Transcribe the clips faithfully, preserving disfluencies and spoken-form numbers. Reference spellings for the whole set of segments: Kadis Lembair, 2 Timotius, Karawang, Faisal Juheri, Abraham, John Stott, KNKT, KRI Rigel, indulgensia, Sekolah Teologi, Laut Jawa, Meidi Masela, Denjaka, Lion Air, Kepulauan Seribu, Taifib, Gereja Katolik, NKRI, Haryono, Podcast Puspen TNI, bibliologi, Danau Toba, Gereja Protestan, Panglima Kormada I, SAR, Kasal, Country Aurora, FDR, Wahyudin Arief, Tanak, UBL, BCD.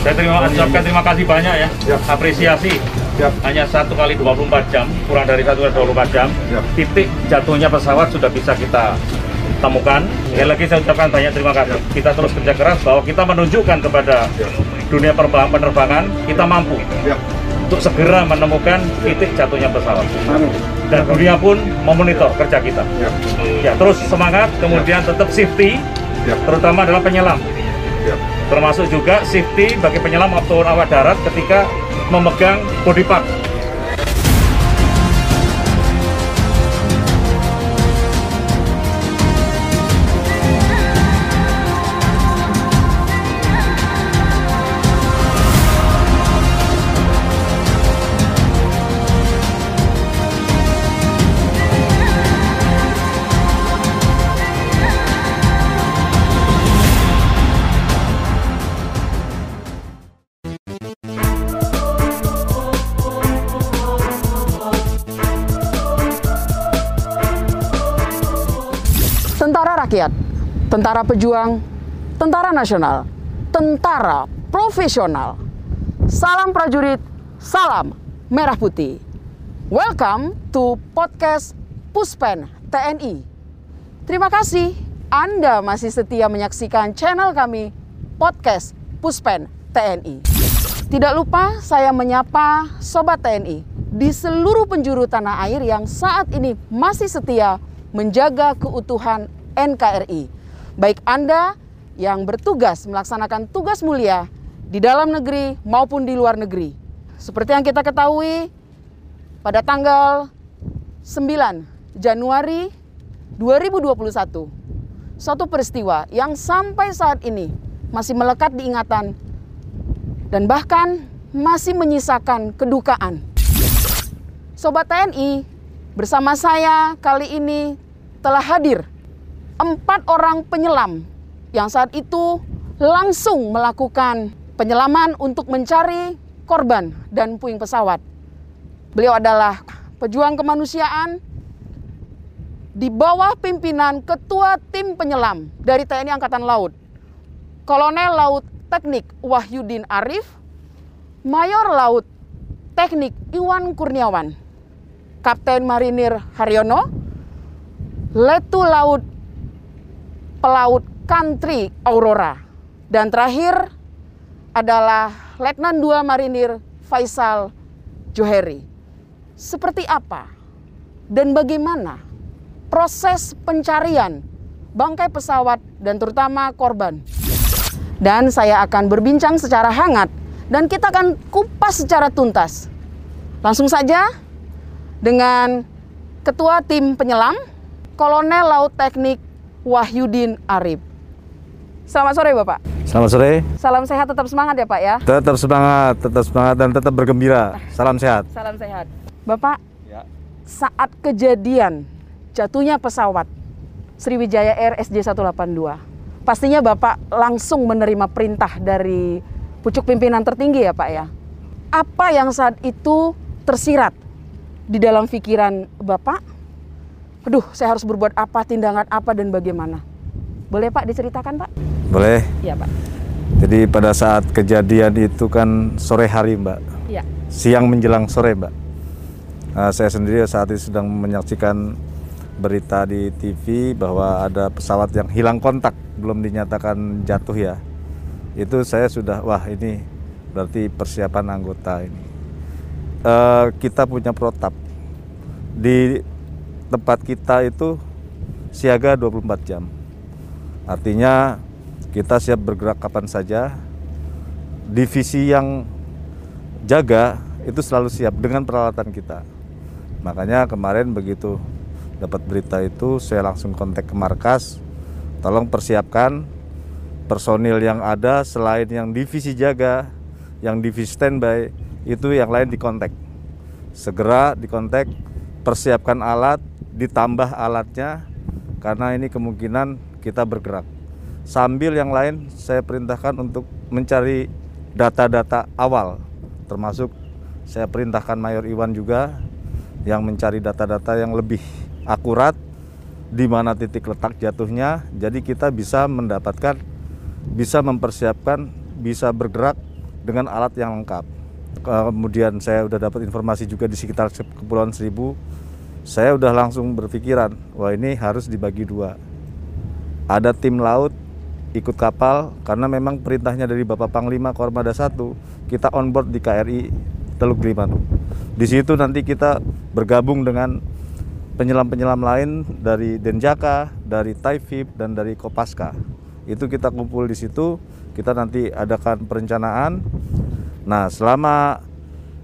Saya terima, ucapkan terima kasih banyak ya, yep. apresiasi. Yep. Hanya satu kali dua puluh empat jam, kurang dari satu kali dua puluh empat jam, yep. titik jatuhnya pesawat sudah bisa kita temukan. Sekali yep. lagi saya ucapkan banyak terima kasih. Yep. Kita terus kerja keras bahwa kita menunjukkan kepada yep. dunia penerbangan, kita mampu yep. untuk segera menemukan titik jatuhnya pesawat. Yep. Dan dunia pun memonitor kerja kita. Ya, ya terus semangat, kemudian ya. tetap safety, ya. terutama adalah penyelam. Ya. Termasuk juga safety bagi penyelam maupun awak darat ketika memegang body part. Rakyat, tentara pejuang, tentara nasional, tentara profesional. Salam prajurit, salam merah putih. Welcome to Podcast Puspen T N I. Terima kasih Anda masih setia menyaksikan channel kami Podcast Puspen T N I. Tidak lupa saya menyapa Sobat T N I di seluruh penjuru tanah air yang saat ini masih setia menjaga keutuhan N K R I, baik Anda yang bertugas melaksanakan tugas mulia di dalam negeri maupun di luar negeri. Seperti yang kita ketahui, pada tanggal sembilan Januari dua ribu dua puluh satu, suatu peristiwa yang sampai saat ini masih melekat di ingatan dan bahkan masih menyisakan kedukaan. Sobat T N I, bersama saya kali ini telah hadir empat orang penyelam yang saat itu langsung melakukan penyelaman untuk mencari korban dan puing pesawat. Beliau adalah pejuang kemanusiaan di bawah pimpinan Ketua Tim Penyelam dari T N I Angkatan Laut, Kolonel Laut Teknik Wahyudin Arief, Mayor Laut Teknik Iwan Kurniawan, Kapten Marinir Haryono, Letu Laut Pelaut Country Aurora, dan terakhir adalah Letnan dua Marinir Faisal Juheri. Seperti apa dan bagaimana proses pencarian bangkai pesawat dan terutama korban? Dan saya akan berbincang secara hangat dan kita akan kupas secara tuntas. Langsung saja dengan Ketua Tim Penyelam, Kolonel Laut Teknik Wahyudin Arief. Selamat sore Bapak. Selamat sore. Salam sehat, tetap semangat ya Pak ya. Tetap semangat, tetap semangat dan tetap bergembira. Salam sehat. Salam sehat. Bapak, ya. Saat kejadian jatuhnya pesawat Sriwijaya Air S J satu delapan dua, pastinya Bapak langsung menerima perintah dari pucuk pimpinan tertinggi ya Pak ya. Apa yang saat itu tersirat di dalam pikiran Bapak? Aduh, saya harus berbuat apa, tindakan apa, dan bagaimana? Boleh Pak diceritakan Pak? Boleh. Iya Pak. Jadi pada saat kejadian itu kan sore hari Mbak. Iya. Siang menjelang sore Mbak. Nah, saya sendiri saat itu sedang menyaksikan berita di T V bahwa ada pesawat yang hilang kontak, belum dinyatakan jatuh ya. Itu saya sudah, wah ini berarti persiapan anggota ini. Uh, kita punya protap. Di tempat kita itu siaga dua puluh empat jam. Artinya kita siap bergerak kapan saja. Divisi yang jaga itu selalu siap dengan peralatan kita. Makanya kemarin begitu dapat berita itu, saya langsung kontak ke markas. Tolong persiapkan personil yang ada selain yang divisi jaga, yang divisi standby, itu yang lain dikontak. Segera dikontak, persiapkan alat, ditambah alatnya karena ini kemungkinan kita bergerak. Sambil yang lain saya perintahkan untuk mencari data-data awal, termasuk saya perintahkan Mayor Iwan juga yang mencari data-data yang lebih akurat di mana titik letak jatuhnya, jadi kita bisa mendapatkan, bisa mempersiapkan, bisa bergerak dengan alat yang lengkap. Kemudian saya sudah dapat informasi juga di sekitar Kepulauan Seribu, saya sudah langsung berpikiran, wah ini harus dibagi dua. Ada tim laut ikut kapal, karena memang perintahnya dari Bapak Panglima Kormada I, kita on board di K R I Teluk Liman. Di situ nanti kita bergabung dengan penyelam-penyelam lain dari Denjaka, dari Taifib, dan dari Kopaska. Itu kita kumpul di situ, kita nanti adakan perencanaan. Nah, selama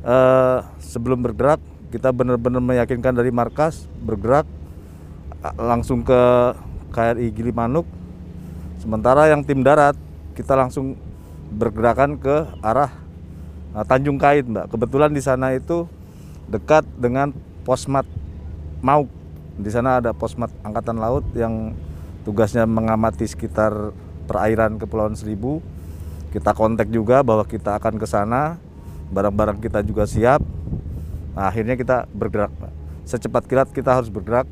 eh, sebelum bergerak, kita benar-benar meyakinkan dari markas, bergerak langsung ke K R I Gilimanuk. Sementara yang tim darat, kita langsung bergerakan ke arah nah, Tanjung Kait, Mbak. Kebetulan di sana itu dekat dengan Posmat Mauk. Di sana ada Posmat Angkatan Laut yang tugasnya mengamati sekitar perairan Kepulauan Seribu. Kita kontak juga bahwa kita akan ke sana, barang-barang kita juga siap. Nah, akhirnya kita bergerak, Pak. Secepat kilat kita harus bergerak.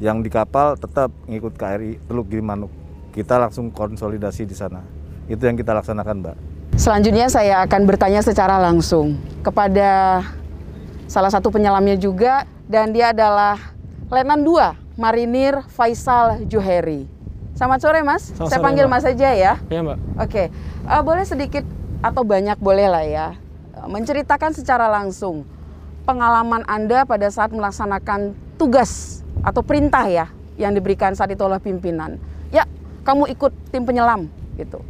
Yang di kapal tetap ngikut K R I Teluk Gilimanuk. Kita langsung konsolidasi di sana. Itu yang kita laksanakan, Mbak. Selanjutnya saya akan bertanya secara langsung kepada salah satu penyelamnya juga, dan dia adalah Letnan dua Marinir Faisal Juheri. Selamat sore, Mas. Selamat saya sore, panggil Mbak. Mas aja ya. Iya, Mbak. Oke, uh, boleh sedikit atau banyak boleh lah ya menceritakan secara langsung pengalaman Anda pada saat melaksanakan tugas atau perintah ya yang diberikan saat itu oleh pimpinan. Ya, kamu ikut tim penyelam gitu.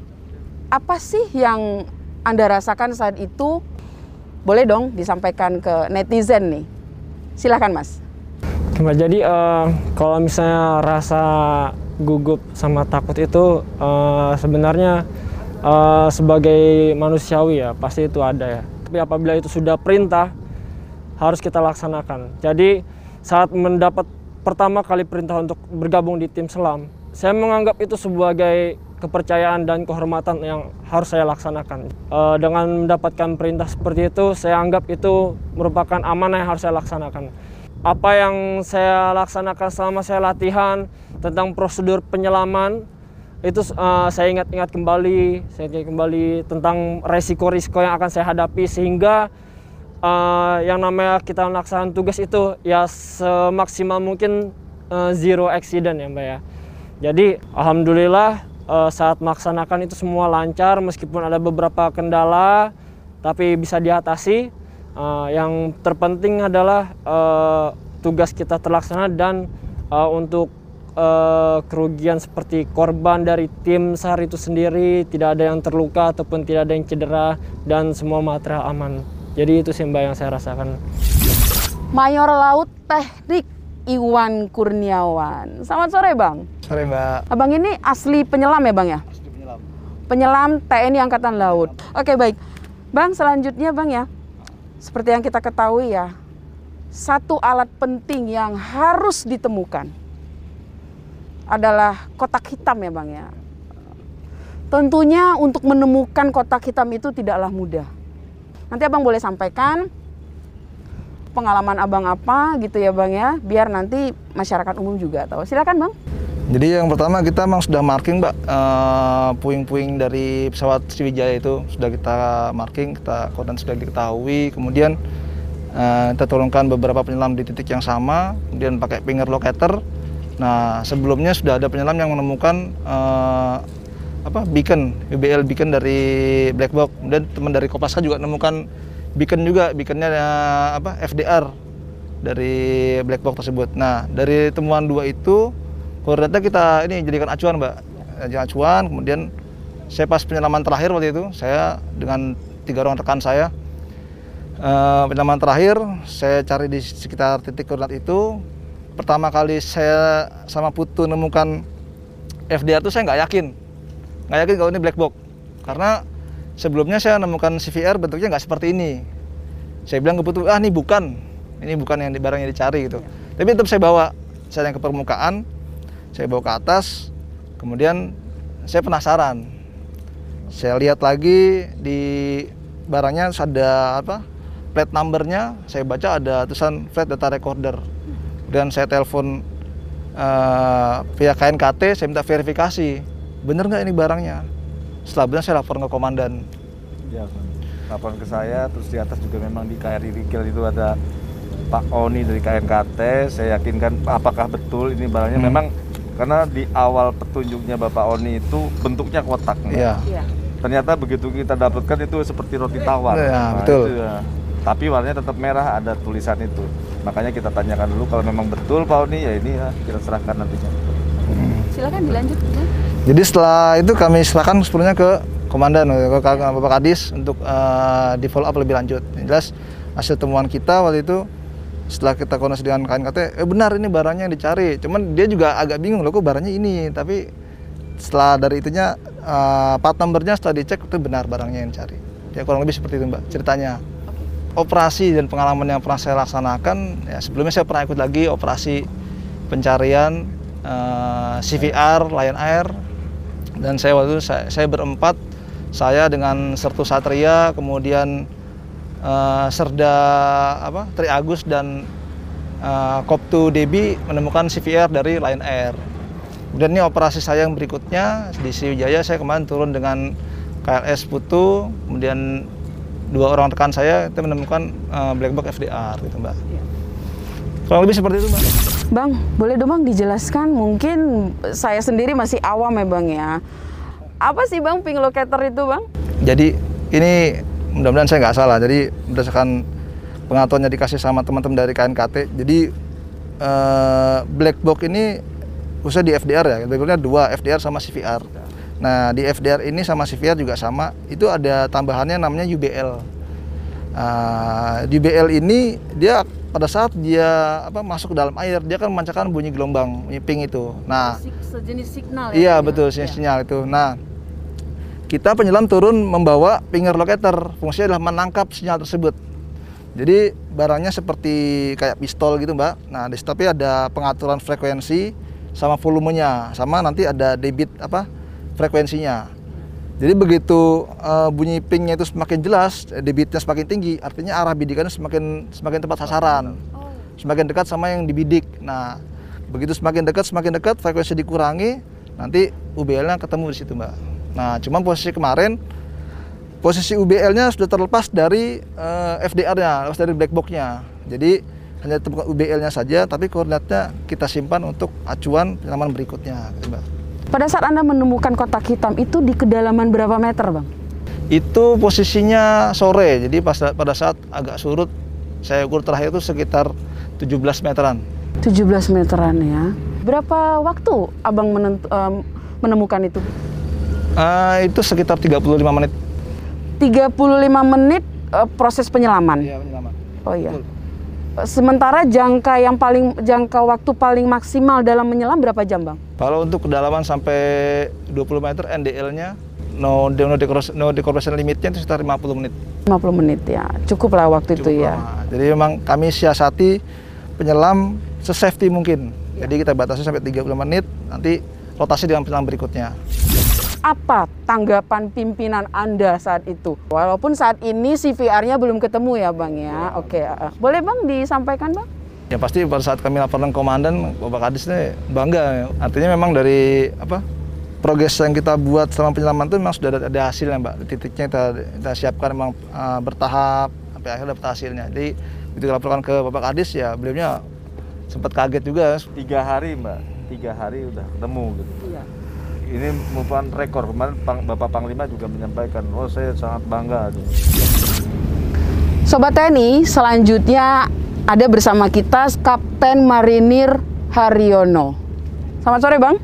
Apa sih yang Anda rasakan saat itu? Boleh dong disampaikan ke netizen nih. Silakan, Mas. Oke, jadi uh, kalau misalnya rasa gugup sama takut itu uh, sebenarnya uh, sebagai manusiawi ya pasti itu ada ya. Tapi apabila itu sudah perintah harus kita laksanakan. Jadi saat mendapat pertama kali perintah untuk bergabung di tim selam, saya menganggap itu sebagai kepercayaan dan kehormatan yang harus saya laksanakan. E, dengan mendapatkan perintah seperti itu, saya anggap itu merupakan amanah yang harus saya laksanakan. Apa yang saya laksanakan selama saya latihan tentang prosedur penyelaman, itu e, saya ingat-ingat kembali, saya ingat kembali tentang resiko-risiko yang akan saya hadapi, sehingga Uh, yang namanya kita melaksanakan tugas itu ya semaksimal mungkin uh, zero accident ya, Mbak ya. Jadi alhamdulillah uh, saat melaksanakan itu semua lancar, meskipun ada beberapa kendala tapi bisa diatasi. Uh, yang terpenting adalah uh, tugas kita terlaksana, dan uh, untuk uh, kerugian seperti korban dari tim S A R itu sendiri tidak ada yang terluka ataupun tidak ada yang cedera, dan semua material aman. Jadi itu sih, Mbak, yang saya rasakan. Mayor Laut Teknik Iwan Kurniawan. Selamat sore, Bang. Sore, Mbak. Abang ini asli penyelam ya, Bang ya? Asli penyelam. Penyelam T N I Angkatan Laut. Oke, baik. Bang, selanjutnya, Bang ya. Seperti yang kita ketahui ya, satu alat penting yang harus ditemukan adalah kotak hitam ya, Bang ya. Tentunya untuk menemukan kotak hitam itu tidaklah mudah. Nanti Abang boleh sampaikan pengalaman Abang apa gitu ya, Bang ya, biar nanti masyarakat umum juga tahu. Silakan, Bang. Jadi yang pertama kita memang sudah marking, Mbak, uh, puing-puing dari pesawat Sriwijaya itu sudah kita marking, kita kodan sudah diketahui. Kemudian uh, kita turunkan beberapa penyelam di titik yang sama, kemudian pakai finger locator. Nah, sebelumnya sudah ada penyelam yang menemukan uh, apa beacon, U B L beacon dari black box. Kemudian teman dari Kopaska juga menemukan beacon juga, beaconnya apa F D R dari black box tersebut. Nah, dari temuan dua itu koordinatnya kita ini jadikan acuan, Mbak. Jadikan acuan. Kemudian saya pas penyelaman terakhir waktu itu, saya dengan tiga orang rekan saya, uh, penyelaman terakhir saya cari di sekitar titik koordinat itu. Pertama kali saya sama Putu menemukan F D R itu saya nggak yakin. Nggak yakin kalau ini black box, karena sebelumnya saya menemukan C V R bentuknya nggak seperti ini. Saya bilang ke Putu, ah ini bukan, ini bukan yang barang yang dicari gitu. Ya. Tapi tetap saya bawa, saya yang ke permukaan, saya bawa ke atas, kemudian saya penasaran. Saya lihat lagi di barangnya ada apa, plate numbernya, saya baca ada tulisan flight data recorder. Dan saya telepon uh, pihak K N K T, saya minta verifikasi. Bener nggak ini barangnya? Setelah benar saya lapor ke komandan. Ya, Telepon ke saya, terus di atas juga memang di K R I Rigel itu ada Pak Oni dari K N K T. Saya yakinkan apakah betul ini barangnya, hmm. memang karena di awal petunjuknya Bapak Oni itu bentuknya kotak. Iya. Yeah. Ternyata begitu kita dapatkan itu seperti roti tawar. Yeah, nah, betul. Itu ya. Tapi warnanya tetap merah, ada tulisan itu. Makanya kita tanyakan dulu kalau memang betul Pak Oni, ya ini ya, kita serahkan nantinya. Hmm. Silakan dilanjut. Ya. Jadi setelah itu kami serahkan sepenuhnya ke Komandan, ke Bapak Kadis untuk uh, di follow up lebih lanjut. Yang jelas hasil temuan kita waktu itu. Setelah kita koordinasi dengan K N K T, eh benar ini barangnya yang dicari. Cuman dia juga agak bingung loh, kok barangnya ini. Tapi setelah dari itunya, uh, part numbernya setelah dicek itu benar barangnya yang dicari. Ya kurang lebih seperti itu Mbak ceritanya. Operasi dan pengalaman yang pernah saya laksanakan, ya sebelumnya saya pernah ikut lagi operasi pencarian uh, C V R, Lion Air. Dan saya waktu itu saya, saya berempat, saya dengan Sertu Satria, kemudian Uh, Serda apa, Tri Agus dan uh, Koptu Debi menemukan C V R dari Lion Air. Kemudian ini operasi saya yang berikutnya di Sriwijaya, saya kemarin turun dengan K L S Putu, kemudian dua orang rekan saya itu menemukan uh, black box F D R gitu Mbak. Iya. Kurang lebih seperti itu Mbak. Bang, boleh dong Bang dijelaskan, mungkin saya sendiri masih awam ya Bang ya. Apa sih Bang ping locator itu Bang? Jadi ini mudah-mudahan saya nggak salah, jadi berdasarkan pengetahuannya dikasih sama teman-teman dari K N K T, jadi eh, black box ini khususnya di F D R ya, black dua, F D R sama C V R. Nah di F D R ini sama C V R juga sama, itu ada tambahannya namanya U B L. Uh, U B L ini dia pada saat dia apa masuk ke dalam air, dia kan memancarkan bunyi gelombang, bunyi ping itu. Nah, sejenis signal ya? Iya betul, sejenis sinyal itu. Nah, kita penyelam turun membawa finger locator, fungsinya adalah menangkap sinyal tersebut. Jadi barangnya seperti kayak pistol gitu Mbak. Nah di situ tapi ada pengaturan frekuensi sama volumenya, sama nanti ada debit apa frekuensinya. Jadi begitu uh, bunyi pingnya itu semakin jelas, debitnya semakin tinggi, artinya arah bidikannya semakin semakin tepat sasaran, semakin dekat sama yang dibidik. Nah begitu semakin dekat semakin dekat frekuensi dikurangi, nanti U B L-nya ketemu di situ Mbak. Nah, cuman posisi kemarin, posisi U B L-nya sudah terlepas dari uh, F D R-nya, lepas dari black box-nya. Jadi, hanya temukan U B L-nya saja, tapi koordinatnya kita simpan untuk acuan penyelaman berikutnya. Pada saat Anda menemukan kotak hitam, itu di kedalaman berapa meter, Bang? Itu posisinya sore, jadi pas, pada saat agak surut, saya ukur terakhir itu sekitar tujuh belas meteran. tujuh belas meteran ya. Berapa waktu Abang menentu, um, menemukan itu? Uh, itu sekitar tiga puluh lima menit. tiga puluh lima menit uh, proses penyelaman. Iya, penyelaman. Oh iya. Betul. Sementara jangka yang paling jangka waktu paling maksimal dalam menyelam berapa jam, Bang? Kalau untuk kedalaman sampai dua puluh meter N D L-nya no no no decoration limitnya itu sekitar lima puluh menit. lima puluh menit ya. Cukuplah waktu Cukup itu lah. Ya. Jadi memang kami siasati penyelam sesafety mungkin. Ya. Jadi kita batasi sampai tiga puluh menit, nanti rotasi dengan penyelam berikutnya. Apa tanggapan pimpinan Anda saat itu? Walaupun saat ini C V R-nya belum ketemu ya Bang ya. Oke, okay. Boleh Bang disampaikan Bang? Ya pasti pada saat kami laporan komandan, Bapak Kadis ini bangga. Artinya memang dari apa progres yang kita buat selama penyelaman itu memang sudah ada, ada hasilnya Mbak. Titiknya kita, kita siapkan memang uh, bertahap sampai akhirnya dapat hasilnya. Jadi begitu laporan ke Bapak Kadis ya beliaunya sempat kaget juga. Tiga hari Mbak, tiga hari udah ketemu gitu. Iya. Ini merupakan rekor. Kemarin Bapak Panglima juga menyampaikan, oh saya sangat bangga. Sobat T N I, selanjutnya ada bersama kita Kapten Marinir Haryono. Selamat sore Bang.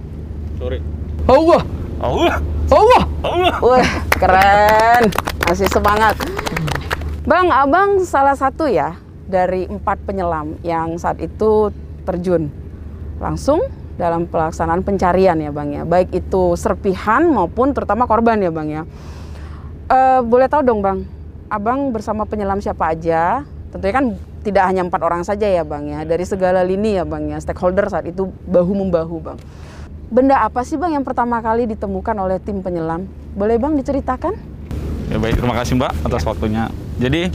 Sore. Allah. Allah. Allah. Allah. Wah, keren. Masih semangat. Bang, Abang salah satu ya dari empat penyelam yang saat itu terjun langsung dalam pelaksanaan pencarian ya Bang ya, baik itu serpihan maupun terutama korban ya Bang ya. E, boleh tahu dong Bang, Abang bersama penyelam siapa aja? Tentunya kan tidak hanya empat orang saja ya Bang ya, dari segala lini ya Bang ya, stakeholder saat itu bahu-membahu Bang. Benda apa sih Bang yang pertama kali ditemukan oleh tim penyelam? Boleh Bang diceritakan? Ya baik, terima kasih Mbak atas waktunya. Jadi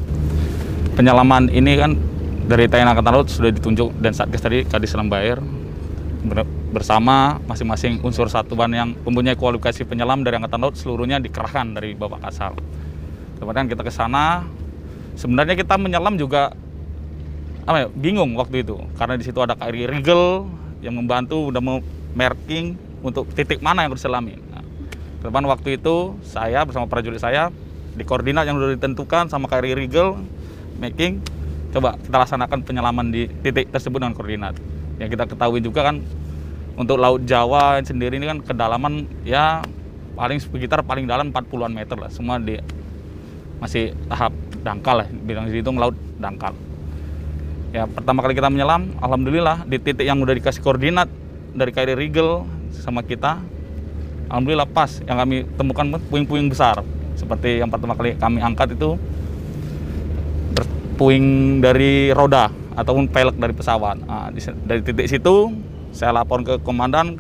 penyelaman ini kan dari T N I Angkatan Laut sudah ditunjuk dan Satgas tadi Kadis Lembair bersama masing-masing unsur satuan yang mempunyai kualifikasi penyelam dari Angkatan Laut seluruhnya dikerahkan dari Bapak Kasal. Kemudian kita ke sana. Sebenarnya kita menyelam juga apa ya, bingung waktu itu, karena di situ ada K R I Rigel yang membantu udah marking untuk titik mana yang harus diselami. Nah, depan waktu itu saya bersama prajurit saya di koordinat yang sudah ditentukan sama K R I Rigel making, coba kita laksanakan penyelaman di titik tersebut dengan koordinat. Yang kita ketahui juga kan untuk Laut Jawa sendiri ini kan kedalaman ya paling sekitar paling dalam empat puluhan meter lah, semua di masih tahap dangkal lah, bilang dihitung laut dangkal. Ya, pertama kali kita menyelam, alhamdulillah di titik yang udah dikasih koordinat dari K R I Rigel sama kita, alhamdulillah pas. Yang kami temukan puing-puing besar, seperti yang pertama kali kami angkat itu puing dari roda ataupun pelek dari pesawat. Nah, di, dari titik situ saya lapor ke komandan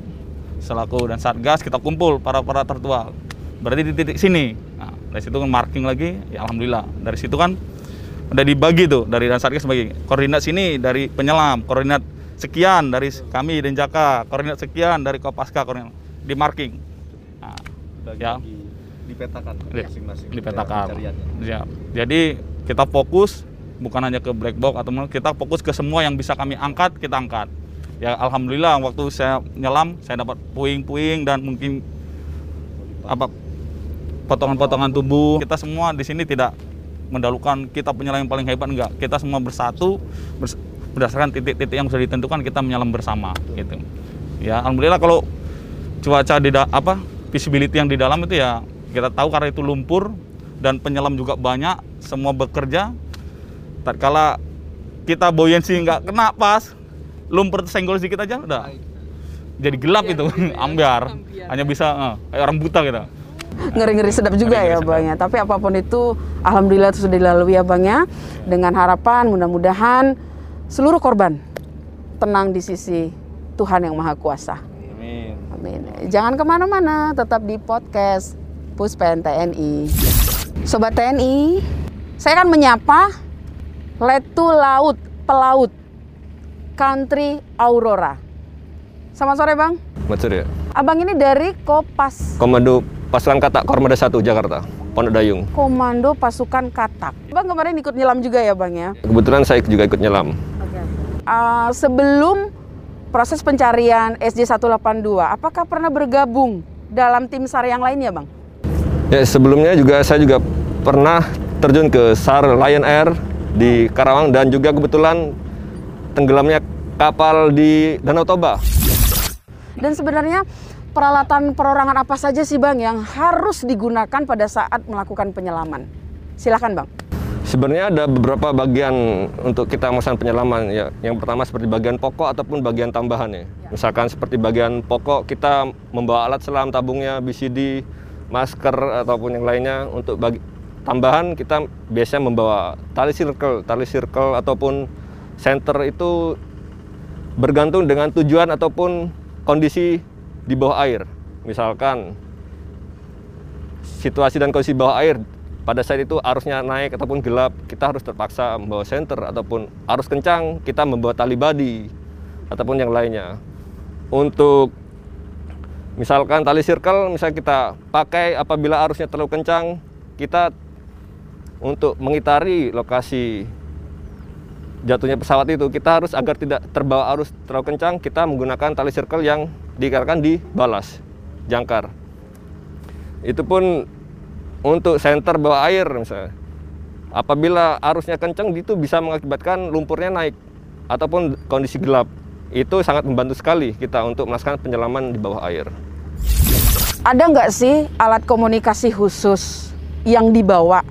selaku dan satgas, kita kumpul para para tertua. Berarti di titik sini. Nah, dari situ kan marking lagi, ya alhamdulillah. Dari situ kan udah dibagi tuh dari Dansarkes bagi koordinat sini dari penyelam, koordinat sekian dari kami Denjaka, koordinat sekian dari Kopaska, koordinat di marking. Nah, ya dipetakan masing-masing dipetakan. Ya. Jadi kita fokus bukan hanya ke black box atau kita fokus ke semua yang bisa kami angkat, kita angkat. Ya alhamdulillah waktu saya nyelam saya dapat puing-puing dan mungkin apa potongan-potongan tubuh. Kita semua di sini tidak mendalukan kita penyelam yang paling hebat, enggak, kita semua bersatu bers berdasarkan titik-titik yang sudah ditentukan, kita menyelam bersama. Betul. Gitu ya alhamdulillah. Kalau cuaca di apa visibility yang di dalam itu ya kita tahu karena itu lumpur dan penyelam juga banyak, semua bekerja. Tatkala kita buoyancy nggak kena pas, lumpur tersenggol sedikit aja udah jadi gelap ya, itu ya, ambiar ya. Hanya bisa eh, kayak orang buta gitu. Ngeri-ngeri sedap juga ngeri -ngeri ya sedap. Abangnya, tapi apapun itu alhamdulillah itu sudah dilalui abangnya, dengan harapan mudah-mudahan seluruh korban tenang di sisi Tuhan Yang Maha Kuasa. Amin. Amin. Jangan kemana-mana, tetap di podcast Puspen T N I. Sobat T N I, saya akan menyapa Letu Laut Pelaut Country Aurora. Selamat sore Bang. Selamat sore ya. Abang ini dari Kopas Komando Pasukan Katak Kormada satu Jakarta, Pondok Dayung. Komando Pasukan Katak. Bang kemarin ikut nyelam juga ya Bang ya? Kebetulan saya juga ikut nyelam. Okay. Uh, sebelum proses pencarian S J satu delapan dua, apakah pernah bergabung dalam tim SAR yang lainnya Bang? Ya sebelumnya juga saya juga pernah terjun ke SAR Lion Air di Karawang dan juga kebetulan tenggelamnya kapal di Danau Toba. Dan sebenarnya peralatan perorangan apa saja sih Bang yang harus digunakan pada saat melakukan penyelaman? Silahkan Bang. Sebenarnya ada beberapa bagian untuk kita melaksanakan penyelaman ya. Yang pertama seperti bagian pokok ataupun bagian tambahan ya. Misalkan seperti bagian pokok kita membawa alat selam, tabungnya, B C D, masker ataupun yang lainnya. Untuk bagi tambahan kita biasanya membawa tali circle, tali circle ataupun senter, itu bergantung dengan tujuan ataupun kondisi di bawah air. Misalkan situasi dan kondisi bawah air pada saat itu arusnya naik ataupun gelap, kita harus terpaksa membawa senter, ataupun arus kencang kita membawa tali badi ataupun yang lainnya. Untuk misalkan tali circle misalnya kita pakai apabila arusnya terlalu kencang, kita untuk mengitari lokasi jatuhnya pesawat itu, kita harus agar tidak terbawa arus terlalu kencang, kita menggunakan tali circle yang diikarkan di balas jangkar. Itu pun untuk senter bawah air misalnya. Apabila arusnya kencang itu bisa mengakibatkan lumpurnya naik ataupun kondisi gelap. Itu sangat membantu sekali kita untuk melaksanakan penyelaman di bawah air. Ada nggak sih alat komunikasi khusus yang dibawa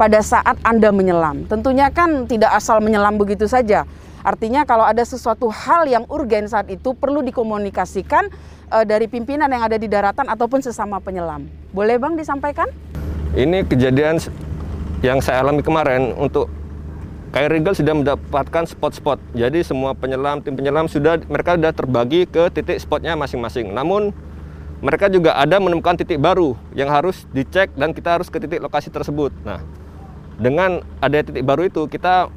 pada saat Anda menyelam? Tentunya kan tidak asal menyelam begitu saja. Artinya kalau ada sesuatu hal yang urgen saat itu perlu dikomunikasikan e, dari pimpinan yang ada di daratan ataupun sesama penyelam. Boleh Bang disampaikan? Ini kejadian yang saya alami kemarin untuk K R I Rigel sudah mendapatkan spot-spot. Jadi semua penyelam, tim penyelam sudah mereka sudah terbagi ke titik spotnya masing-masing. Namun mereka juga ada menemukan titik baru yang harus dicek dan kita harus ke titik lokasi tersebut. Nah, dengan ada titik baru itu kita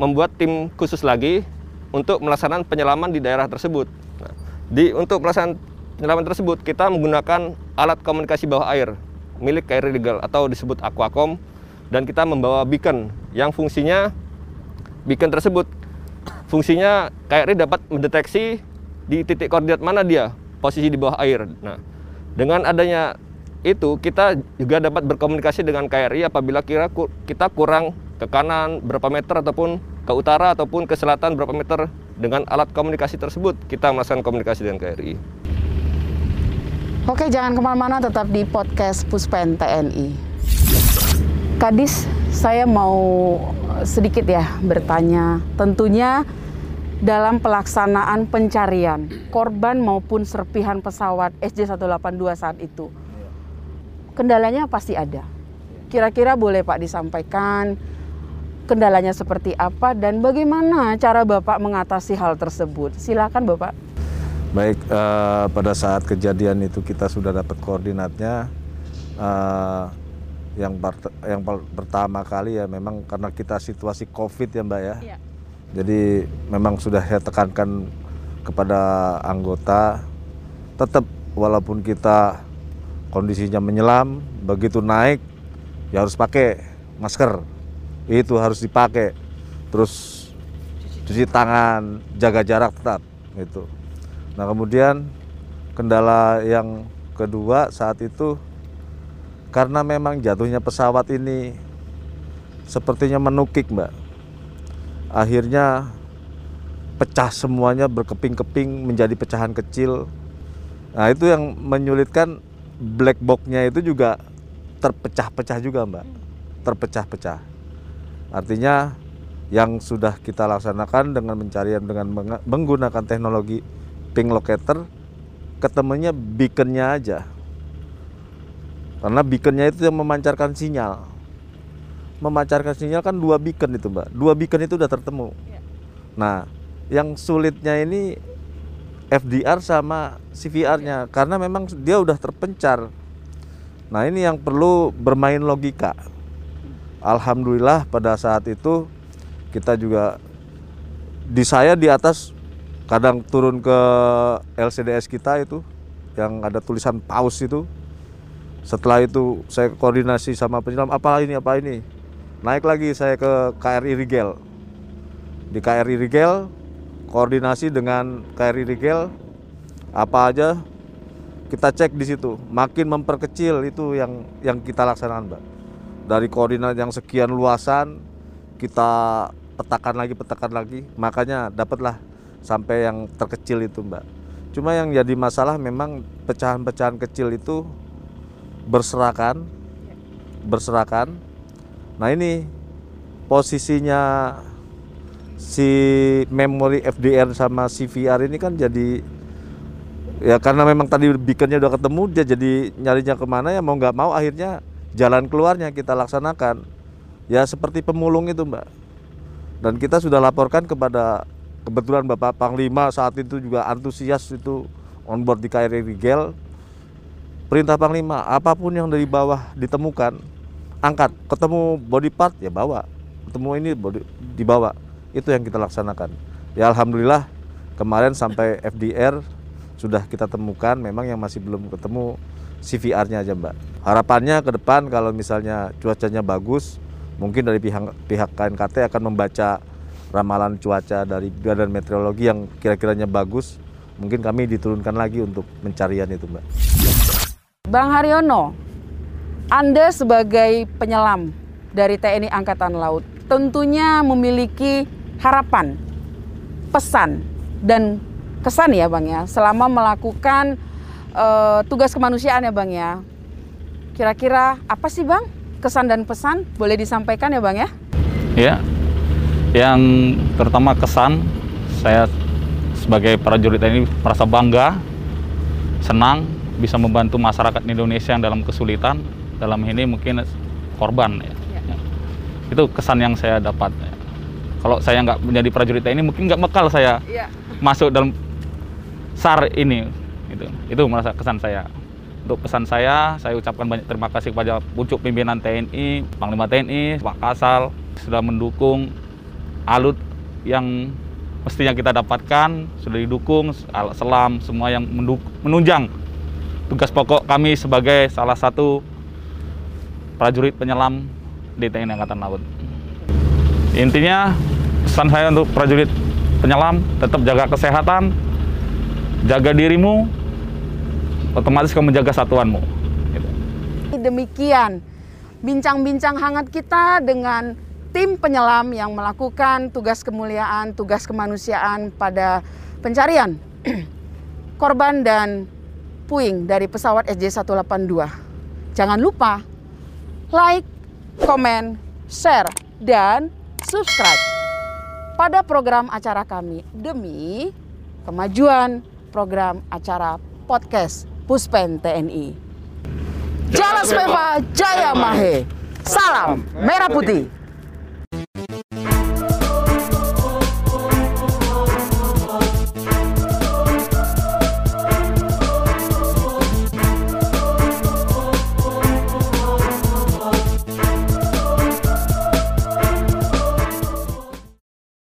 membuat tim khusus lagi untuk melaksanakan penyelaman di daerah tersebut. Nah, di untuk melaksanakan penyelaman tersebut kita menggunakan alat komunikasi bawah air milik K R I Rigel atau disebut Aquacom. dan kita membawa beacon yang fungsinya beacon tersebut fungsinya K R I dapat mendeteksi di titik koordinat mana dia posisi di bawah air. Nah, dengan adanya itu kita juga dapat berkomunikasi dengan K R I apabila kira kita kurang ke kanan berapa meter ataupun ke utara ataupun ke selatan berapa meter. Dengan alat komunikasi tersebut kita melaksanakan komunikasi dengan K R I. Oke, jangan kemana-mana, tetap di podcast Puspen T N I. Kadis, saya mau sedikit ya bertanya. Tentunya dalam pelaksanaan pencarian korban maupun serpihan pesawat S J satu delapan dua saat itu, kendalanya pasti ada. Kira-kira boleh Pak disampaikan kendalanya seperti apa dan bagaimana cara Bapak mengatasi hal tersebut? Silakan Bapak. Baik, eh, pada saat kejadian itu kita sudah dapat koordinatnya. Eh, yang yang pertama kali ya memang karena kita situasi COVID ya Mbak ya. Iya. Jadi memang sudah saya tekankan kepada anggota, tetap walaupun kita kondisinya menyelam, begitu naik ya harus pakai masker. Itu harus dipakai, terus cuci tangan, jaga jarak tetap gitu. Nah kemudian kendala yang kedua saat itu karena memang jatuhnya pesawat ini sepertinya menukik Mbak, akhirnya pecah semuanya berkeping-keping menjadi pecahan kecil. Nah itu yang menyulitkan, black box-nya itu juga terpecah-pecah juga Mbak, terpecah-pecah. Artinya yang sudah kita laksanakan dengan pencarian dengan menggunakan teknologi ping locator, ketemunya beaconnya aja. Karena beaconnya itu yang memancarkan sinyal. Memancarkan sinyal kan dua beacon itu Mbak, dua beacon itu udah tertemu. Nah yang sulitnya ini F D R sama C V R-nya, karena memang dia udah terpencar. Nah ini yang perlu bermain logika. Alhamdulillah pada saat itu kita juga, di saya di atas kadang turun ke L C D S kita itu yang ada tulisan paus itu. Setelah itu saya koordinasi sama penyelam, apa ini apa ini. Naik lagi saya ke K R I Rigel. Di K R I Rigel koordinasi dengan K R I Rigel, apa aja kita cek di situ. Makin memperkecil itu yang yang kita laksanakan Mbak. Dari koordinat yang sekian luasan kita petakan lagi petakan lagi, makanya dapatlah sampai yang terkecil itu Mbak. Cuma yang jadi masalah memang pecahan-pecahan kecil itu berserakan, berserakan. Nah ini posisinya si memori F D R sama C V R ini kan jadi ya karena memang tadi beaconnya udah ketemu, dia jadi nyarinya kemana ya mau nggak mau akhirnya jalan keluarnya kita laksanakan ya seperti pemulung itu Mbak. Dan kita sudah laporkan kepada, kebetulan Bapak Panglima saat itu juga antusias itu on board di K R I Rigel. Perintah Panglima, apapun yang dari bawah ditemukan angkat, ketemu body part ya bawa, ketemu ini body, dibawa. Itu yang kita laksanakan. Ya alhamdulillah kemarin sampai F D R sudah kita temukan, memang yang masih belum ketemu C V R-nya aja Mbak. Harapannya ke depan kalau misalnya cuacanya bagus, mungkin dari pihak pihak K N K T akan membaca ramalan cuaca dari badan meteorologi yang kira-kiranya bagus, mungkin kami diturunkan lagi untuk pencarian itu Mbak. Bang Haryono, Anda sebagai penyelam dari T N I Angkatan Laut tentunya memiliki harapan, pesan, dan kesan ya Bang ya selama melakukan Uh, tugas kemanusiaan ya Bang ya. Kira-kira apa sih Bang kesan dan pesan, boleh disampaikan ya Bang ya? Ya, yang terutama kesan, saya sebagai prajurit ini merasa bangga, senang bisa membantu masyarakat Indonesia yang dalam kesulitan, dalam ini mungkin korban ya. Ya. Itu kesan yang saya dapat. Kalau saya nggak menjadi prajurit ini mungkin nggak bekal saya ya masuk dalam S A R ini. Itu, itu merasa kesan saya. Untuk pesan saya, saya ucapkan banyak terima kasih kepada pucuk pimpinan T N I, Panglima T N I, Pak Kasal, sudah mendukung alut yang mestinya kita dapatkan, sudah didukung, alat selam, semua yang menunjang tugas pokok kami sebagai salah satu prajurit penyelam di T N I Angkatan Laut. Intinya, pesan saya untuk prajurit penyelam, tetap jaga kesehatan, jaga dirimu, otomatis kamu jaga satuanmu. Demikian bincang-bincang hangat kita dengan tim penyelam yang melakukan tugas kemuliaan, tugas kemanusiaan pada pencarian korban dan puing dari pesawat S J satu delapan dua. Jangan lupa like, komen, share, dan subscribe pada program acara kami demi kemajuan program acara podcast Puspen T N I. Jaya Speva, Jaya Mahe. Salam Merah Putih.